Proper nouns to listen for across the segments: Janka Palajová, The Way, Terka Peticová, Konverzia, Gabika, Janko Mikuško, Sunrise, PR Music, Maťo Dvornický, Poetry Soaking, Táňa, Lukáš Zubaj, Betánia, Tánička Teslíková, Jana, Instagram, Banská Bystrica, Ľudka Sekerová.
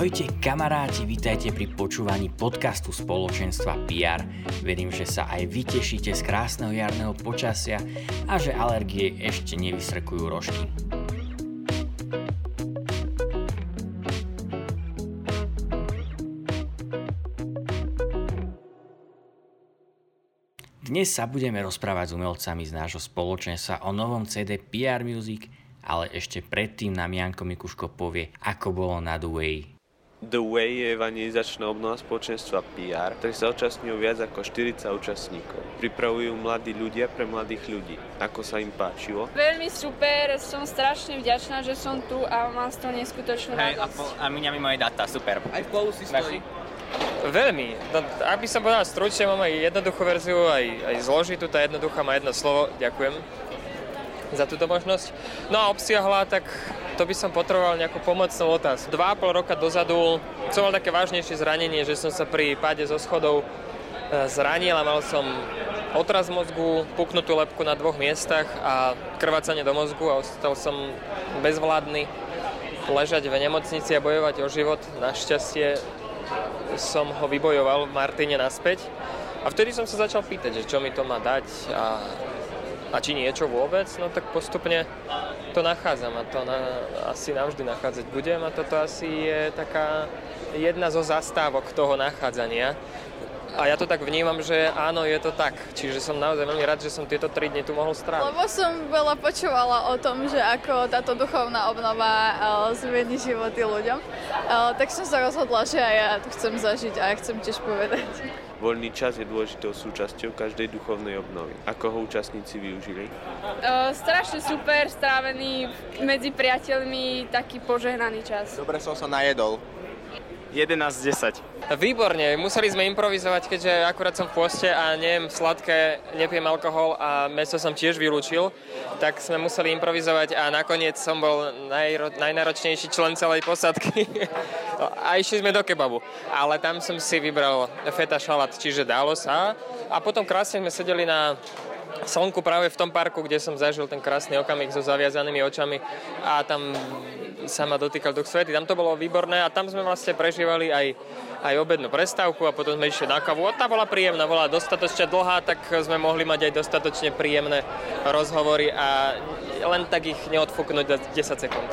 Ahojte kamaráti, vitajte pri počúvaní podcastu spoločenstva PR. Verím, že sa aj vy tešíte z krásneho jarného počasia a že alergie ešte nevysrkujú rožky. Dnes sa budeme rozprávať s umelcami z nášho spoločenstva o novom CD PR Music, ale ešte predtým nám Janko Mikuško povie, ako bolo na The Way. The Way je evangelizačná obnova spoločenstva PR, ktoré sa účastňujú viac ako 40 účastníkov. Pripravujú mladí ľudia pre mladých ľudí. Ako sa im páčilo? Veľmi super, som strašne vďačná, že som tu a mám z toho neskutočnú radosť. A mňa mi moje dáta, super. Aj v polu si stojí. Veľmi. No, ak by som povedal stručne, mám aj jednoduchú verziu, aj zložitú, tá jednoduchá má jedno slovo. Ďakujem za túto možnosť. No a obsiahla, tak to by som potreboval nejakú pomocnú otázku. 2,5 roka dozadu som mal také vážnejšie zranenie, že som sa pri páde zo schodov zranil a mal som otraz mozgu, puknutú lebku na 2 miestach a krvácanie do mozgu a ostal som bezvládny ležať v nemocnici a bojovať o život. Našťastie som ho vybojoval v Martine naspäť a vtedy som sa začal pýtať, že čo mi to má dať a či niečo vôbec, no tak postupne to nachádzam a to asi navždy nachádzať budem a toto asi je taká jedna zo zastávok toho nachádzania. A ja to tak vnímam, že áno, je to tak. Čiže som naozaj veľmi rád, že som tieto 3 dni tu mohol stráviť. Lebo som veľa počúvala o tom, že ako táto duchovná obnova zmení životy ľuďom. Tak som sa rozhodla, že aj ja to chcem zažiť a ja chcem tiež povedať. Voľný čas je dôležitou súčasťou každej duchovnej obnovy. Ako ho účastníci využili? Strašne super, strávený medzi priateľmi, taký požehnaný čas. Dobre som sa najedol. 11:10. Výborne, museli sme improvizovať, keďže akurát som v pôste a nejem sladké, nepijem alkohol a mäso som tiež vylúčil, tak sme museli improvizovať a nakoniec som bol najnáročnejší člen celej posádky a išli sme do kebabu, ale tam som si vybral feta šalát, čiže dalo sa a potom krásne sme sedeli na slnku práve v tom parku, kde som zažil ten krásny okamih so zaviazanými očami a tam sa ma dotýkal Duch Svätý. Tam to bolo výborné a tam sme vlastne prežívali aj obednú prestávku a potom sme išli na kávu. Tá bola príjemná, bola dostatočne dlhá, tak sme mohli mať aj dostatočne príjemné rozhovory a len tak ich neodfúknuť za 10 sekúnd.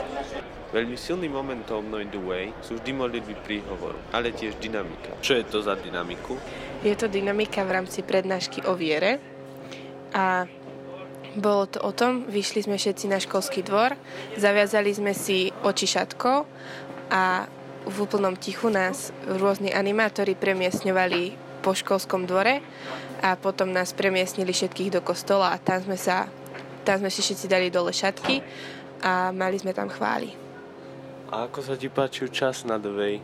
Veľmi silným momentom obnovy The Way sú vždy modlitby príhovoru, ale tiež dynamika. Čo je to za dynamiku? Je to dynamika v rámci prednášky o viere a bolo to o tom, vyšli sme všetci na školský dvor, zaviazali sme si oči šatkou a v úplnom tichu nás rôzni animátori premiestňovali po školskom dvore a potom nás premiestnili všetkých do kostola a tam sme si všetci dali dole šatky a mali sme tam chvály. A ako sa ti páčil čas na The Way?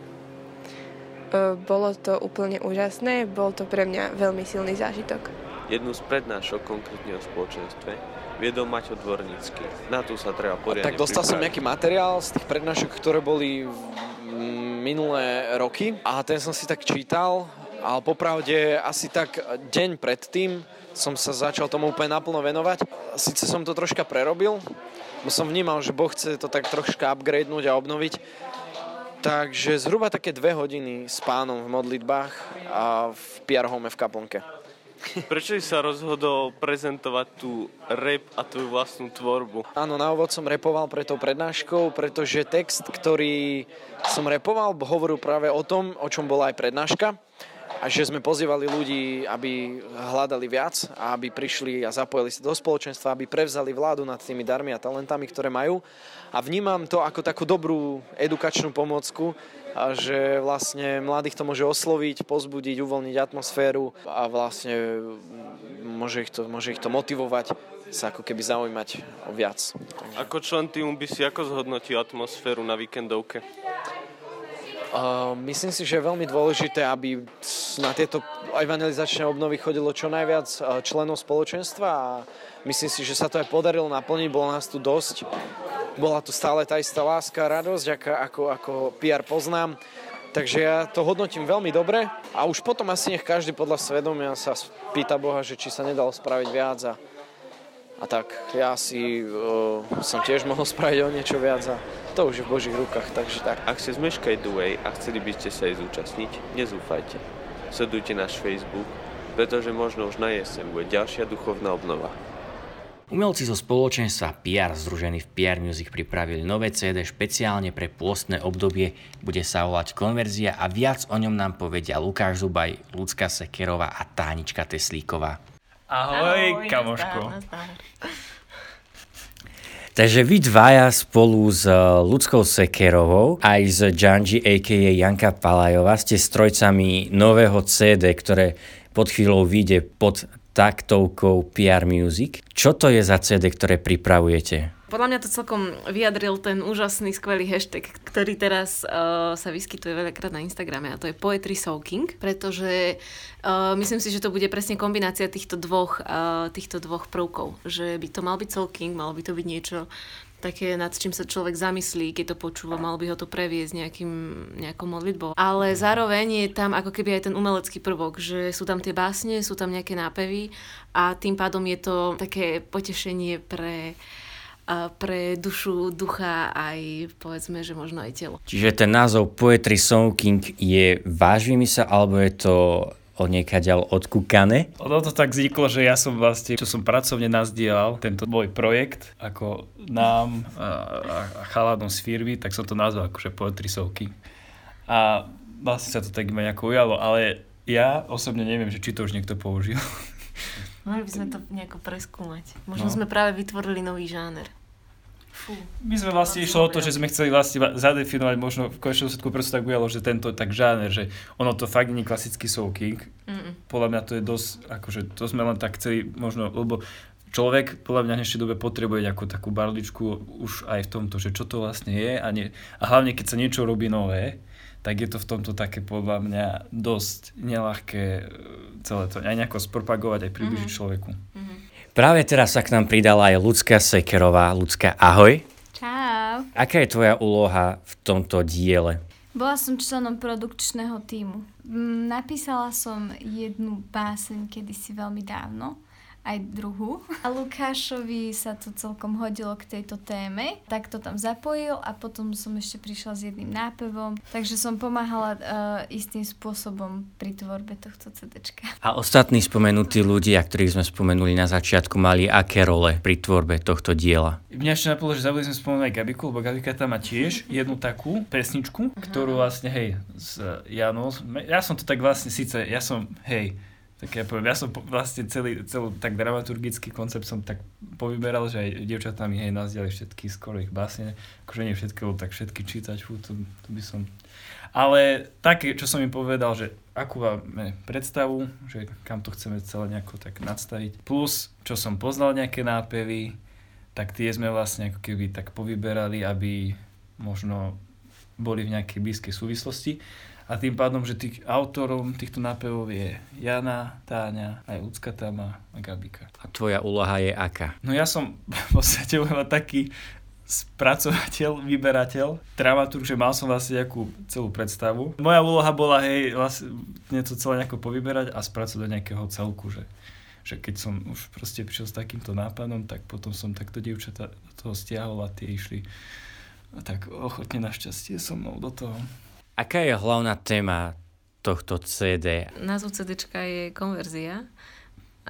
Bolo to úplne úžasné, bol to pre mňa veľmi silný zážitok. Jednu z prednášok konkrétne o spoločenstve viedol Maťo Dvornický. Na tú sa treba poriadne pripraviť. Tak dostal som nejaký materiál z tých prednášok, ktoré boli minulé roky a ten som si tak čítal, ale popravde asi tak deň predtým som sa začal tomu úplne naplno venovať. Sice som to troška prerobil, bo som vnímal, že Boh chce to tak troška upgradenúť a obnoviť. Takže zhruba také 2 hodiny s Pánom v modlitbách a v PR home v kaplnke. Prečo si sa rozhodol prezentovať tú rap a tvoju vlastnú tvorbu? Áno, na úvod som rapoval pred tou prednáškou, pretože text, ktorý som rapoval, hovoril práve o tom, o čom bola aj prednáška. A že sme pozývali ľudí, aby hľadali viac a aby prišli a zapojili sa do spoločenstva, aby prevzali vládu nad tými darmi a talentami, ktoré majú. A vnímam to ako takú dobrú edukačnú pomôcku, že vlastne mladých to môže osloviť, pozbudiť, uvoľniť atmosféru a vlastne môže ich to motivovať sa ako keby zaujímať o viac. Ako člen týmu by si ako zhodnotil atmosféru na víkendovke? Myslím si, že je veľmi dôležité, aby na tieto evangelizačné obnovy chodilo čo najviac členov spoločenstva a myslím si, že sa to aj podarilo naplniť, bolo nás tu dosť. Bola tu stále tá istá láska a radosť, ako PR poznám. Takže ja to hodnotím veľmi dobre a už potom asi nech každý podľa svedomia sa pýta Boha, že či sa nedalo spraviť viac a A tak ja si som tiež mohol spraviť o niečo viac a to už je v Božích rukách, takže tak. Ak ste zmeškali The Way a chceli by ste sa jej zúčastniť, nezúfajte. Sledujte náš Facebook, pretože možno už na jeseň bude ďalšia duchovná obnova. Umelci zo spoločenstva PR združení v PR Music pripravili nové CD špeciálne pre pôstne obdobie. Bude sa volať Konverzia a viac o ňom nám povedia Lukáš Zubaj, Ľudka Sekerová a Tánička Teslíková. Ahoj, kamoško. Takže vy dvaja spolu s Ľudskou Sekerovou aj s Janji a.k.a. Janka Palajová ste strojcami nového CD, ktoré pod chvíľou vyjde pod taktovkou PR Music. Čo to je za CD, ktoré pripravujete? Podľa mňa to celkom vyjadril ten úžasný, skvelý hashtag, ktorý teraz sa vyskytuje veľakrát na Instagrame, a to je Poetry Soaking, pretože myslím si, že to bude presne kombinácia týchto dvoch prvkov, že by to mal byť soaking, malo by to byť niečo také, nad čím sa človek zamyslí, keď to počúva, mal by ho to previesť nejakou modlitbou. Ale zároveň je tam ako keby aj ten umelecký prvok, že sú tam tie básne, sú tam nejaké nápevy a tým pádom je to také potešenie pre dušu, ducha aj povedzme, že možno aj telo. Čiže ten názov Poetry Soaking je váš vymysel, alebo je to od niekaďal odkúkané? Ono to tak vzniklo, že ja som vlastne, čo som pracovne nazdielal, tento môj projekt, ako nám a chalánom z firmy, tak som to nazval akože Poetry Soaking. A vlastne sa to tak nejako ujalo, ale ja osobne neviem, že či to už niekto použil. Mohli by sme to nejako preskúmať. Možno sme práve vytvorili nový žáner. My sme vlastne išlo o to, že sme chceli vlastne zadefinovať možno v konečnom dôsledku, proste tak ujalo, že tento tak žáner, že ono to fakt nie je klasický soaking. Podľa mňa to je dosť, akože to sme len tak chceli možno, lebo človek podľa mňa v dnešnej dobe potrebuje nejakú takú barličku už aj v tomto, že čo to vlastne je a hlavne keď sa niečo robí nové, tak je to v tomto také podľa mňa dosť neľahké celé to aj nejako spropagovať, aj približiť človeku. Práve teraz sa k nám pridala aj Ľudská Sekerová. Ľudská, ahoj. Čau. Aká je tvoja úloha v tomto diele? Bola som členom produkčného tímu. Napísala som jednu báseň kedysi veľmi dávno, aj druhú. A Lukášovi sa to celkom hodilo k tejto téme, tak to tam zapojil a potom som ešte prišla s jedným nápevom, takže som pomáhala istým spôsobom pri tvorbe tohto CDčka. A ostatní spomenutí ľudia, ktorých sme spomenuli na začiatku, mali aké role pri tvorbe tohto diela? Mňa ešte napadlo, že zabudli sme spomenúť aj Gabiku, lebo Gabika tam má tiež jednu takú pesničku, ktorú vlastne, hej, s Janou, ja som to tak vlastne síce, ja som vlastne celý tak dramaturgický koncept som tak povyberal, že aj dievčatá mi nazdiali všetky skoro ich básne, akože nie všetky, tak všetky čítať, to by som... Ale také, čo som im povedal, že akú máme predstavu, že kam to chceme celé nejako tak nadstaviť, plus čo som poznal nejaké nápevy, tak tie sme vlastne ako keby tak povyberali, aby možno boli v nejakej blízkej súvislosti. A tým pádom, že autorom týchto nápevov je Jana, Táňa, aj Ľudská tam a Gabika. A tvoja úloha je aká? No ja som v podstate len taký spracovateľ, vyberateľ, dramaturg, že mal som vlastne nejakú celú predstavu. Moja úloha bola, vlastne to celé nejako povyberať a spracovať do nejakého celku, že keď som už proste prišiel s takýmto nápadom, tak potom som takto dievčatá do toho stiahol a tie išli tak ochotne našťastie so mnou do toho. Aká je hlavná téma tohto CD? Názov CDčka je Konverzia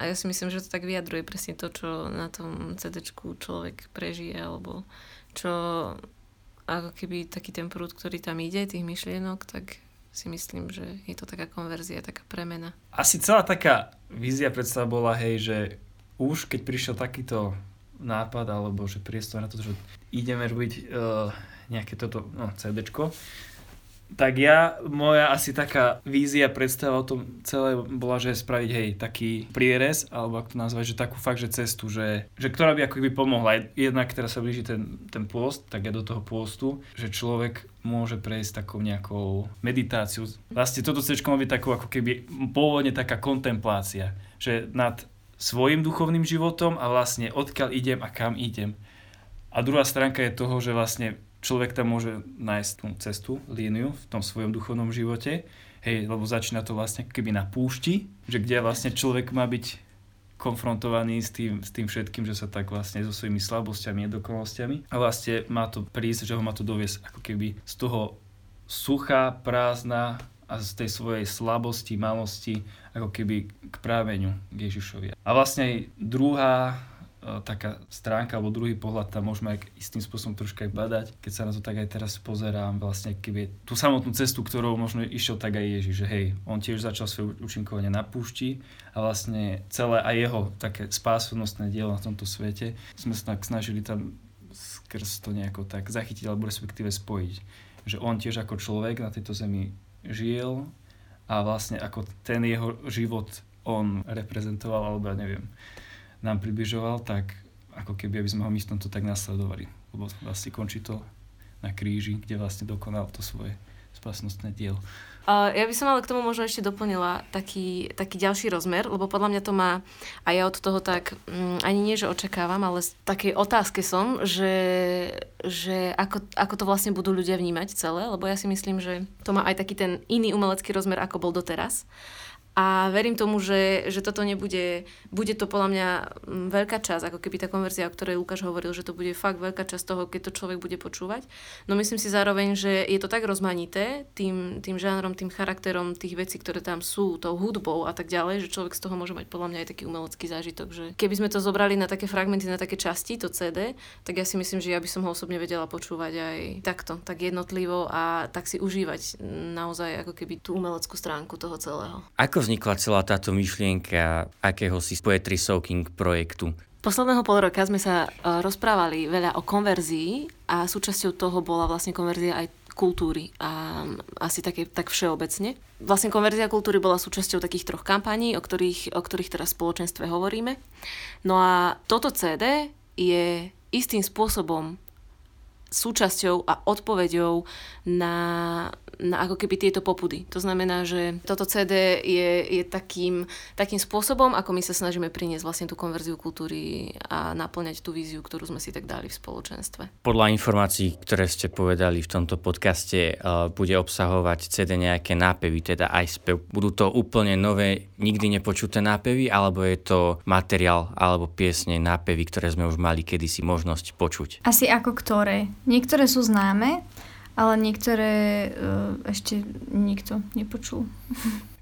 a ja si myslím, že to tak vyjadruje presne to, čo na tom CDčku človek prežije alebo čo ako keby taký ten prúd, ktorý tam ide, tých myšlienok, tak si myslím, že je to taká konverzia, taká premena. Asi celá taká vízia predstava bola, že už keď prišiel takýto nápad alebo že priestor na to, že ideme robiť nejaké toto CDčko, tak moja asi taká vízia, predstava o tom celé bola, že spraviť taký prierez, alebo ako to nazvať, že takú fakt, že cestu, že ktorá by ako by pomohla. Jednak teraz sa blíži ten pôst, tak do toho pôstu, že človek môže prejsť takou nejakou meditáciu. Vlastne toto cečko má byť takú ako keby pôvodne taká kontemplácia, že nad svojim duchovným životom a vlastne odkiaľ idem a kam idem. A druhá stránka je toho, že vlastne človek tam môže nájsť tú cestu, líniu v tom svojom duchovnom živote, lebo začína to vlastne keby na púšti, že kde vlastne človek má byť konfrontovaný s tým všetkým, že sa tak vlastne so svojimi slabosťami, nedokonalosťami a vlastne má to prísť, že ho má to doviesť ako keby z toho sucha, prázdna a z tej svojej slabosti, malosti ako keby k práveniu k Ježišovi. A vlastne aj druhá taká stránka alebo druhý pohľad tam môžeme aj istým spôsobom troška aj badať. Keď sa na to tak aj teraz pozerám, vlastne keby tú samotnú cestu, ktorou možno išiel tak aj Ježiš, že hej, on tiež začal svoje účinkovanie na púšti a vlastne celé aj jeho také spásonosné dielo na tomto svete sme sa tak snažili tam skrz to nejako tak zachytiť alebo respektíve spojiť. Že on tiež ako človek na tejto zemi žil a vlastne ako ten jeho život on reprezentoval alebo ja neviem nám približoval, tak ako keby aby sme ho my to tak nasledovali. Lebo vlastne končí to na kríži, kde vlastne dokonal to svoje spásnostné dielo. Ja by som ale k tomu možno ešte doplnila taký ďalší rozmer, lebo podľa mňa to má, a ja od toho tak ani nie, že očakávam, ale takej otázke som, že ako to vlastne budú ľudia vnímať celé, lebo ja si myslím, že to má aj taký ten iný umelecký rozmer, ako bol doteraz. A verím tomu, že toto bude to podľa mňa veľká časť, ako keby tá konverzia, o ktorej Lukáš hovoril, že to bude fakt veľká časť toho, keď to človek bude počúvať. No myslím si zároveň, že je to tak rozmanité tým žánrom, tým charakterom tých vecí, ktoré tam sú, tou hudbou a tak ďalej, že človek z toho môže mať podľa mňa aj taký umelecký zážitok. Že keby sme to zobrali na také fragmenty, na také časti, to CD, tak ja si myslím, že ja by som ho osobne vedela počúvať aj takto, tak jednotlivo a tak si užívať naozaj ako keby tú umeleckú stránku toho celého. Ako vznikla celá táto myšlienka akéhosi Poetry Soaking projektu? Posledného pol roka sme sa rozprávali veľa o konverzii a súčasťou toho bola vlastne konverzia aj kultúry a asi také tak všeobecne. Vlastne konverzia kultúry bola súčasťou takých troch kampaní, o ktorých teraz v spoločenstve hovoríme. No a toto CD je istým spôsobom súčasťou a odpoveďou na ako keby tieto popudy. To znamená, že toto CD je takým spôsobom, ako my sa snažíme priniesť vlastne tú konverziu kultúry a naplňať tú víziu, ktorú sme si tak dali v spoločenstve. Podľa informácií, ktoré ste povedali v tomto podcaste, bude obsahovať CD nejaké nápevy, teda aj spev. Budú to úplne nové, nikdy nepočuté nápevy, alebo je to materiál alebo piesne, nápevy, ktoré sme už mali kedysi možnosť počuť? Asi ako ktoré. Niektoré sú známe, ale niektoré ešte nikto nepočul.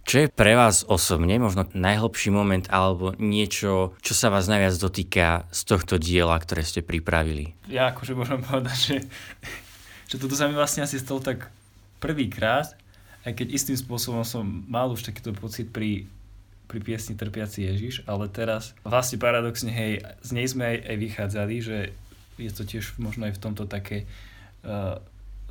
Čo je pre vás osobne možno najhlbší moment alebo niečo, čo sa vás najviac dotýka z tohto diela, ktoré ste pripravili? Ja akože môžem povedať, že toto sa mi vlastne asi stalo tak prvýkrát, aj keď istým spôsobom som mal už takýto pocit pri piesni Trpiaci Ježiš, ale teraz vlastne paradoxne, hej, z nej sme aj vychádzali, že je to tiež možno aj v tomto také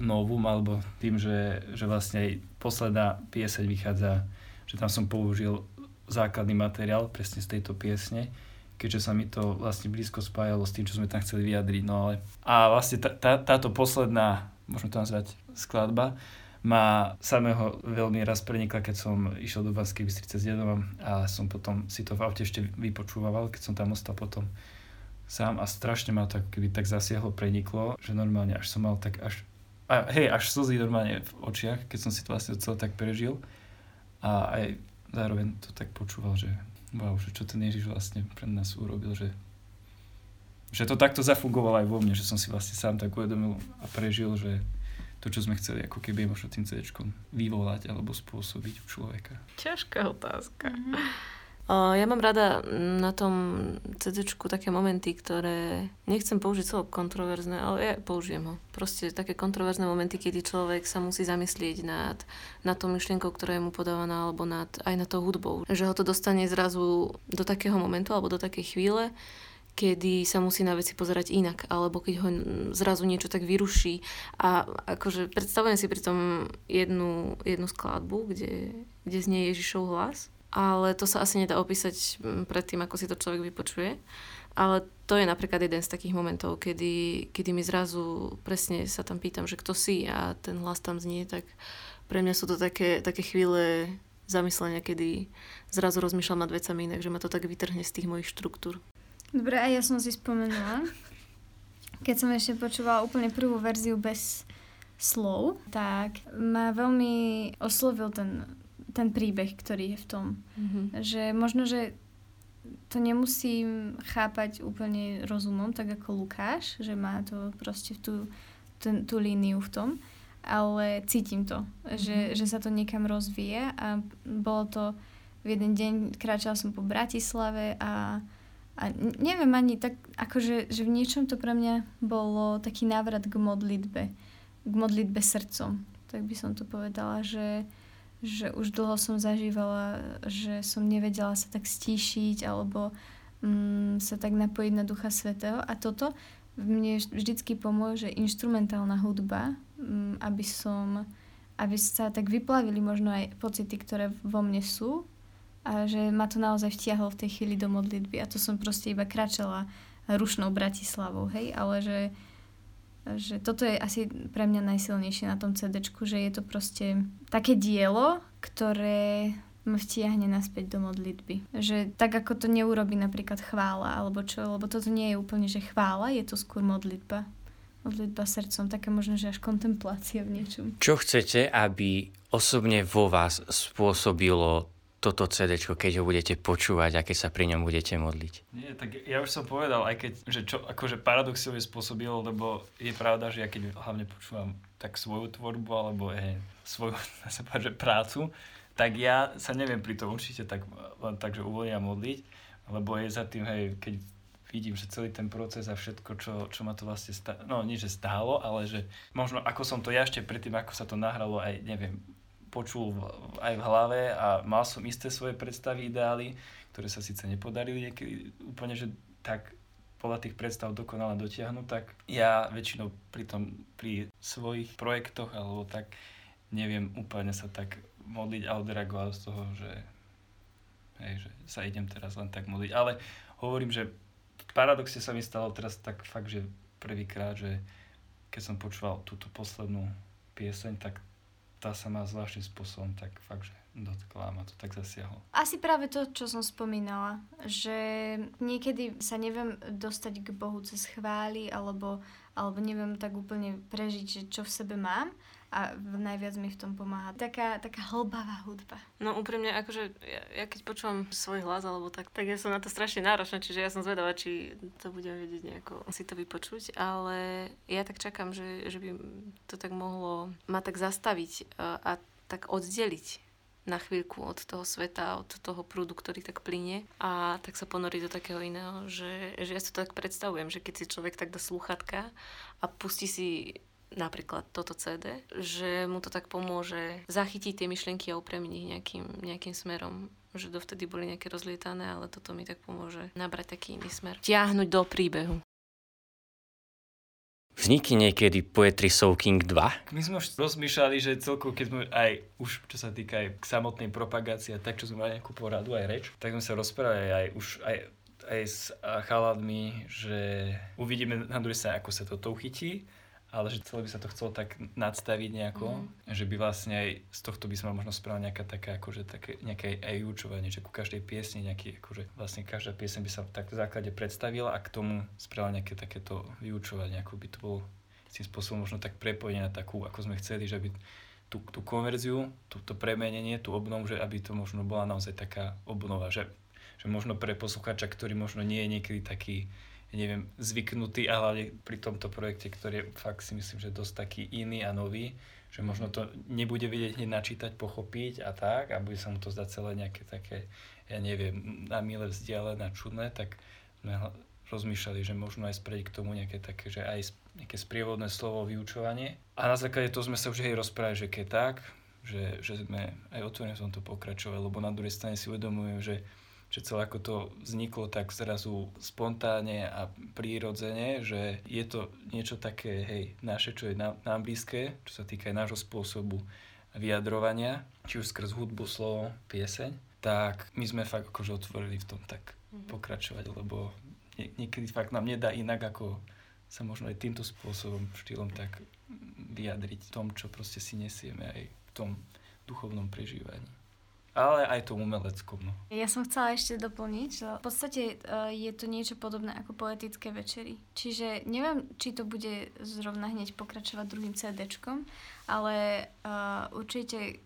novum, alebo tým, že vlastne aj posledná pieseň vychádza, že tam som použil základný materiál presne z tejto piesne, keďže sa mi to vlastne blízko spájalo s tým, čo sme tam chceli vyjadriť. No ale... A vlastne táto posledná, môžeme to nazvať, skladba, ma samého veľmi raz prenikla, keď som išiel do Banskej Bystrice s dedom a som potom si to v aute ešte vypočúval, keď som tam ostal potom sám a strašne ma to keby tak zasiahlo, preniklo, že normálne až som mal tak až slzy normálne v očiach, keď som si to vlastne celé tak prežil. A aj zároveň to tak počúval, že wow, že čo ten Ježiš vlastne pre nás urobil, že to takto zafungovalo aj vo mne, že som si vlastne sám tak uvedomil a prežil, že to, čo sme chceli ako keby možno tým CDčkom vyvolať alebo spôsobiť u človeka. Ťažká otázka. Ja mám rada na tom CDčku také momenty, ktoré nechcem použiť celkom kontroverzné, ale ja použijem ho. Proste také kontroverzné momenty, kedy človek sa musí zamyslieť nad tou myšlienkou, ktorá je mu podávaná, alebo aj nad tou hudbou. Že ho to dostane zrazu do takého momentu, alebo do takej chvíle, kedy sa musí na veci pozerať inak, alebo keď ho zrazu niečo tak vyruší. A akože predstavujem si pri tom jednu skladbu, kde znie Ježišov hlas. Ale to sa asi nedá opísať predtým, ako si to človek vypočuje. Ale to je napríklad jeden z takých momentov, kedy mi zrazu presne sa tam pýtam, že kto si a ten hlas tam znie, tak pre mňa sú to také chvíle zamyslenia, kedy zrazu rozmýšľam nad vecami inak, že ma to tak vytrhne z tých mojich štruktúr. Dobre, a ja som si spomenula, keď som ešte počúvala úplne prvú verziu bez slov, tak ma veľmi oslovil ten príbeh, ktorý je v tom. Mm-hmm. Že možno, že to nemusím chápať úplne rozumom, tak ako Lukáš, že má to proste tú líniu v tom, ale cítim to, že sa to niekam rozvíja a bolo to v jeden deň, kráčala som po Bratislave a neviem ani tak, akože že v niečom to pre mňa bolo taký návrat k modlitbe srdcom, tak by som to povedala, že už dlho som zažívala, že som nevedela sa tak stíšiť alebo sa tak napojiť na Ducha Svätého. A toto mne vždycky pomôže inštrumentálna hudba, aby sa tak vyplavili možno aj pocity, ktoré vo mne sú, a že ma to naozaj vtiahlo v tej chvíli do modlitby. A to som proste iba kráčala rušnou Bratislavou, hej, ale že toto je asi pre mňa najsilnejšie na tom CDčku, že je to proste také dielo, ktoré ma vtiahne naspäť do modlitby. Že tak, ako to neurobí napríklad chvála, alebo čo, lebo toto nie je úplne, že chvála, je to skôr modlitba. Modlitba srdcom, také možno, že až kontemplácia v niečom. Čo chcete, aby osobne vo vás spôsobilo toto CDčko, keď ho budete počúvať a keď sa pri ňom budete modliť? Nie, tak ja už som povedal, aj keď, že čo akože paradoxilne spôsobilo, lebo je pravda, že ja keď hlavne počúvam tak svoju tvorbu, alebo svoju prácu, tak ja sa neviem pri tom určite tak, len tak, že uvoľnia modliť, lebo je za tým, keď vidím, že celý ten proces a všetko, čo ma to vlastne stálo, ale že možno ako som to ja ešte predtým, ako sa to nahralo, aj neviem, počul aj v hlave a mal som isté svoje predstavy, ideály, ktoré sa síce nepodarili niekedy úplne, že tak podľa tých predstav dokonale dotiahnuť, tak ja väčšinou pri svojich projektoch alebo tak neviem úplne sa tak modliť a odreagovať z toho, že sa idem teraz len tak modliť. Ale hovorím, že paradoxne sa mi stalo teraz tak fakt, že prvýkrát, že keď som počúval túto poslednú pieseň, tak tá sa ma zvláštnym spôsobom tak fakt, že dotkla, ma to tak zasiahlo. Asi práve to, čo som spomínala, že niekedy sa neviem dostať k Bohu cez chvály alebo neviem tak úplne prežiť, že čo v sebe mám, a najviac mi v tom pomáha taká hlbavá hudba. No úprimne, akože ja keď počúvam svoj hlas alebo tak ja som na to strašne náročná, čiže ja som zvedavá, či to budem vedieť nejako si to vypočuť, ale ja tak čakám, že by to tak mohlo ma tak zastaviť a tak oddeliť na chvíľku od toho sveta, od toho prúdu, ktorý tak plynie, a tak sa ponoriť do takého iného, že ja si to tak predstavujem, že keď si človek tak dá slúchatka a pustí si napríklad toto CD, že mu to tak pomôže zachytiť tie myšlienky a upremeniť ich nejakým smerom. Že dovtedy boli nejaké rozlietané, ale toto mi tak pomôže nabrať taký iný smer. Tiahnuť do príbehu. Vznikne niekedy Poetry Soaking 2? My sme už rozmýšľali, že celkovo, keď sme aj už, čo sa týka aj k samotnej propagácii, tak čo sme mali nejakú poradu, aj reč, tak sme sa rozprávali aj s chaladmi, že uvidíme na druhej strane, ako sa toto uchytí, ale že celé by sa to chcelo tak nadstaviť nejako, že by vlastne aj z tohto by sme možno spravili nejaká taká, akože také nejaké aj júčovanie, že ku každej piesni nejaký, akože vlastne každá pieseň by sa tak v základe predstavila a k tomu spravili nejaké takéto vyučovanie, ako by to bolo s tým spôsobom možno tak prepojenie na takú, ako sme chceli, že by tú konverziu, to premenenie, tú obnovu, že aby to možno bola naozaj taká obnova, že možno pre poslucháča, ktorý možno nie je niekedy taký, neviem, zvyknutý, a hlavne pri tomto projekte, ktorý je fakt, si myslím, že dosť taký iný a nový, že možno to nebude vedieť hneď načítať, pochopiť a tak, a bude sa mu to zdať celé nejaké také, ja neviem, na mile vzdialené, čudné, tak sme rozmýšľali, že možno aj sprediť k tomu nejaké také, že aj nejaké sprievodné slovo, vyučovanie. A na základe toho sme sa už aj rozprávali, že keď tak, že sme aj otvorene som to pokračovali, lebo na druhej strane si uvedomujem, že celé ako to vzniklo tak zrazu spontánne a prírodzene, že je to niečo také, naše, čo je nám blízke, čo sa týka aj nášho spôsobu vyjadrovania, či už skrz hudbu, slovo, pieseň, tak my sme fakt akože otvorili v tom tak pokračovať, lebo niekedy fakt nám nedá inak, ako sa možno aj týmto spôsobom, štýlom tak vyjadriť v tom, čo proste si nesieme aj v tom duchovnom prežívaní. Ale aj to umeleckom. No. Ja som chcela ešte doplniť, že v podstate je to niečo podobné ako poetické večery. Čiže neviem, či to bude zrovna hneď pokračovať druhým CD-čkom, ale určite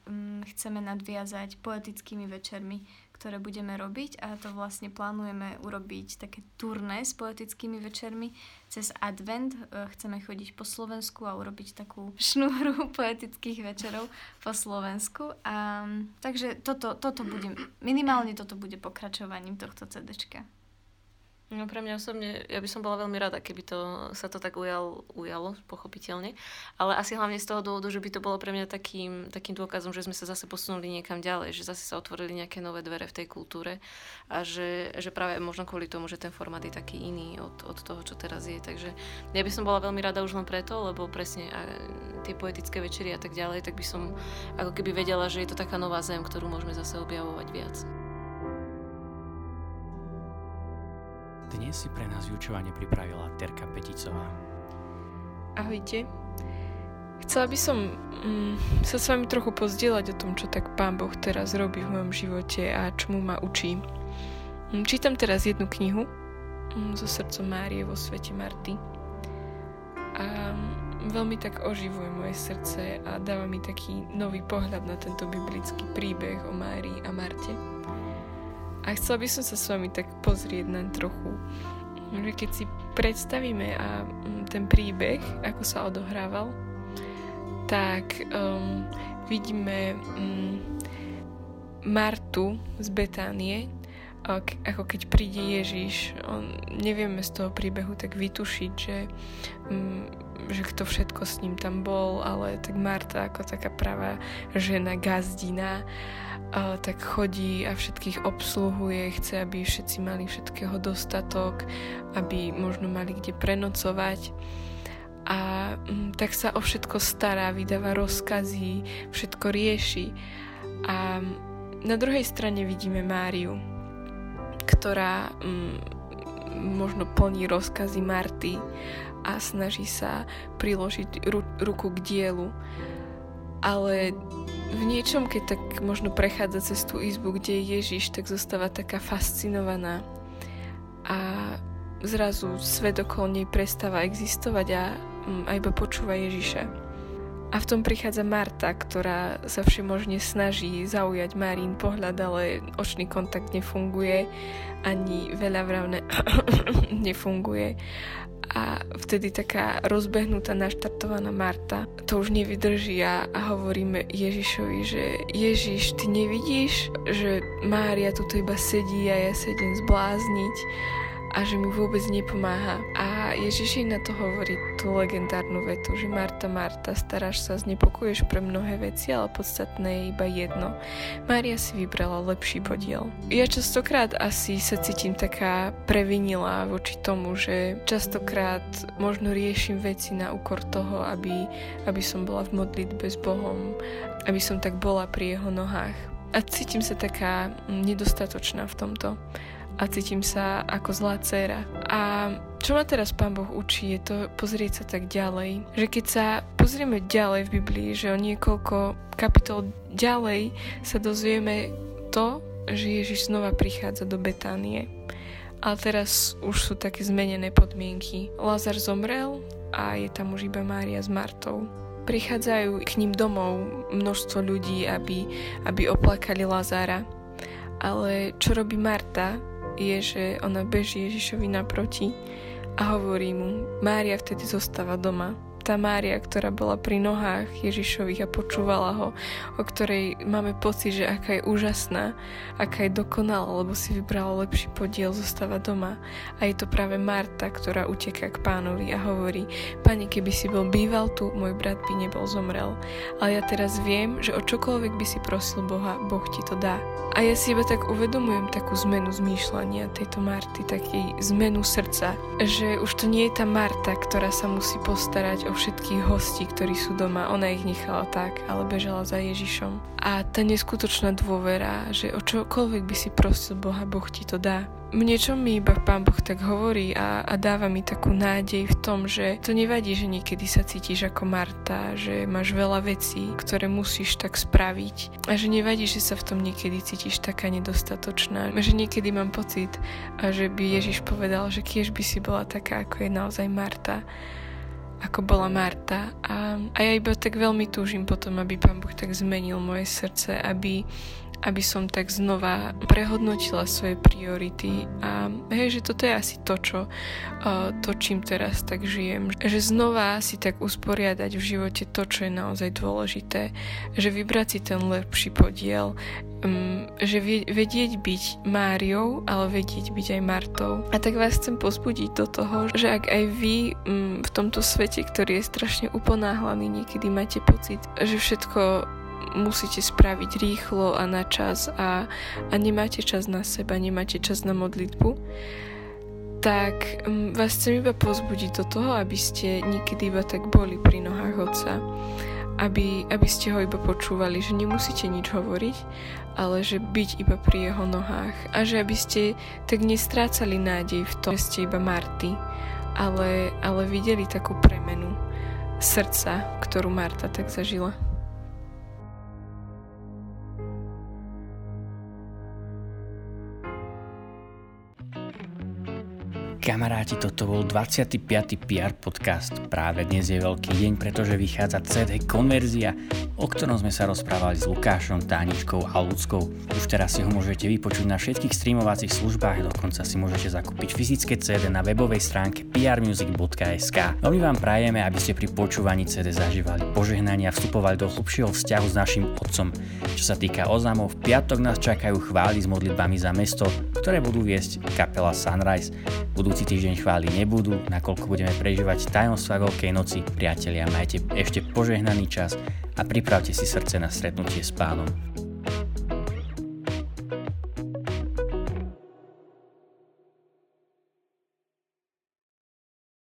chceme nadviazať poetickými večermi, ktoré budeme robiť, a to vlastne plánujeme urobiť také turné s poetickými večermi. Cez advent chceme chodiť po Slovensku a urobiť takú šnúru poetických večerov po Slovensku. A, takže toto bude, minimálne toto bude pokračovaním tohto CDčka. No pre mňa osobne, ja by som bola veľmi rada, keby sa to tak ujalo, pochopiteľne. Ale asi hlavne z toho dôvodu, že by to bolo pre mňa takým dôkazom, že sme sa zase posunuli niekam ďalej, že zase sa otvorili nejaké nové dvere v tej kultúre a že práve možno kvôli tomu, že ten formát je taký iný od toho, čo teraz je. Takže ja by som bola veľmi rada už len preto, lebo presne tie poetické večery a tak ďalej, tak by som ako keby vedela, že je to taká nová zem, ktorú môžeme zase objavovať viac. Dnes si pre nás vyučovanie pripravila Terka Peticová. Ahojte. Chcela by som sa s vami trochu pozdieľať o tom, čo tak Pán Boh teraz robí v mojom živote a čomu ma učí. Čítam teraz jednu knihu so srdcom Márie vo svete Marty. A veľmi tak oživuje moje srdce a dáva mi taký nový pohľad na tento biblický príbeh o Márii a Marte. A chcela by som sa s vami tak pozrieť len trochu, že keď si predstavíme a ten príbeh, ako sa odohrával, tak vidíme Martu z Betánie, ako keď príde Ježiš. Nevieme z toho príbehu tak vytušiť, že kto všetko s ním tam bol, ale tak Marta ako taká pravá žena gazdina tak chodí a všetkých obsluhuje, chce, aby všetci mali všetkého dostatok, aby možno mali kde prenocovať. A tak sa o všetko stará, vydáva rozkazy, všetko rieši. A na druhej strane vidíme Máriu, ktorá možno plní rozkazy Marty a snaží sa priložiť ruku k dielu. Ale v niečom, keď tak možno prechádza cez tú izbu, kde je Ježiš, tak zostáva taká fascinovaná a zrazu svet okolo nej prestáva existovať a iba počúva Ježiša. A v tom prichádza Marta, ktorá sa všemožne snaží zaujať Márin pohľad, ale očný kontakt nefunguje, ani veľavravné nefunguje. A vtedy taká rozbehnutá, naštartovaná Marta to už nevydrží a hovoríme Ježišovi, že Ježiš, ty nevidíš, že Mária tuto iba sedí a ja sa idem zblázniť a že mi vôbec nepomáha. A Ježiš jej na to hovorí tú legendárnu vetu, že Marta, Marta, staráš sa, znepokoješ pre mnohé veci, ale podstatné je iba jedno. Mária si vybrala lepší podiel. Ja častokrát asi sa cítim taká previnila voči tomu, že častokrát možno riešim veci na úkor toho, aby som bola v modlitbe s Bohom, aby som tak bola pri jeho nohách. A cítim sa taká nedostatočná v tomto. A cítim sa ako zlá dcéra. A čo ma teraz Pán Boh učí, je to pozrieť sa tak ďalej. Že keď sa pozrieme ďalej v Biblii, že o niekoľko kapitol ďalej sa dozvieme to, že Ježiš znova prichádza do Betánie. Ale teraz už sú také zmenené podmienky. Lazar zomrel a je tam už iba Mária s Martou. Prichádzajú k ním domov množstvo ľudí, aby oplakali Lazara. Ale čo robí Marta, je, že ona beží Ježišovi naproti a hovorí mu. Mária vtedy zostáva doma. Tá Mária, ktorá bola pri nohách Ježišových a počúvala ho, o ktorej máme pocit, že aká je úžasná, aká je dokonalá, lebo si vybrala lepší podiel, zostáva doma. A je to práve Marta, ktorá uteká k Pánovi a hovorí, Pane, keby si bol býval tu, môj brat by nebol zomrel. Ale ja teraz viem, že o čokoľvek by si prosil Boha, Boh ti to dá. A ja si iba tak uvedomujem takú zmenu zmýšľania tejto Marty, takú zmenu srdca, že už to nie je tá Marta, ktorá sa musí postarať o všetkých hostí, ktorí sú doma. Ona ich nechala tak, ale bežala za Ježišom. A tá neskutočná dôvera, že o čokoľvek by si prosil Boha, Boh ti to dá. Niečo mi iba Pán Boh tak hovorí a dáva mi takú nádej v tom, že to nevadí, že niekedy sa cítiš ako Marta, že máš veľa vecí, ktoré musíš tak spraviť a že nevadí, že sa v tom niekedy cítiš taká nedostatočná, že niekedy mám pocit, že by Ježiš povedal, že kiež by si bola taká, ako je naozaj Marta. Ako bola Marta a ja iba tak veľmi túžim potom, aby Pán Boh tak zmenil moje srdce, aby aby som tak znova prehodnotila svoje priority a hej, že toto je asi to, to čím teraz tak žijem. Že znova si tak usporiadať v živote to, čo je naozaj dôležité. Že vybrať si ten lepší podiel. Že vedieť byť Máriou, ale vedieť byť aj Martou. A tak vás chcem pozbudiť do toho, že ak aj vy v tomto svete, ktorý je strašne uponáhlaný, niekedy máte pocit, že všetko musíte spraviť rýchlo a na čas a nemáte čas na seba, nemáte čas na modlitbu, tak vás chcem iba pozbudiť do toho, aby ste niekedy iba tak boli pri nohách Otca, aby ste ho iba počúvali, že nemusíte nič hovoriť, ale že byť iba pri jeho nohách a že aby ste tak nestrácali nádej v tom, že ste iba Marty, ale videli takú premenu srdca, ktorú Marta tak zažila. Kamaráti, toto bol 25. PR podcast. Práve dnes je veľký deň, pretože vychádza CD Konverzia, o ktorom sme sa rozprávali s Lukášom, Táničkou a Ľudskou. Už teraz si ho môžete vypočuť na všetkých streamovacích službách, dokonca si môžete zakúpiť fyzické CD na webovej stránke prmusic.sk. No my vám prajeme, aby ste pri počúvaní CD zažívali požehnania a vstupovali do hlbšieho vzťahu s našim Otcom. Čo sa týka oznamov, v piatok nás čakajú chvály s modlitbami za mesto, ktoré budú viesť kapela Sunrise. Budúci týždeň chvály nebudú, nakoľko budeme prežívať tajomstvá Veľkej noci. Priatelia, majte ešte požehnaný čas a pripravte si srdce na stretnutie s Pánom.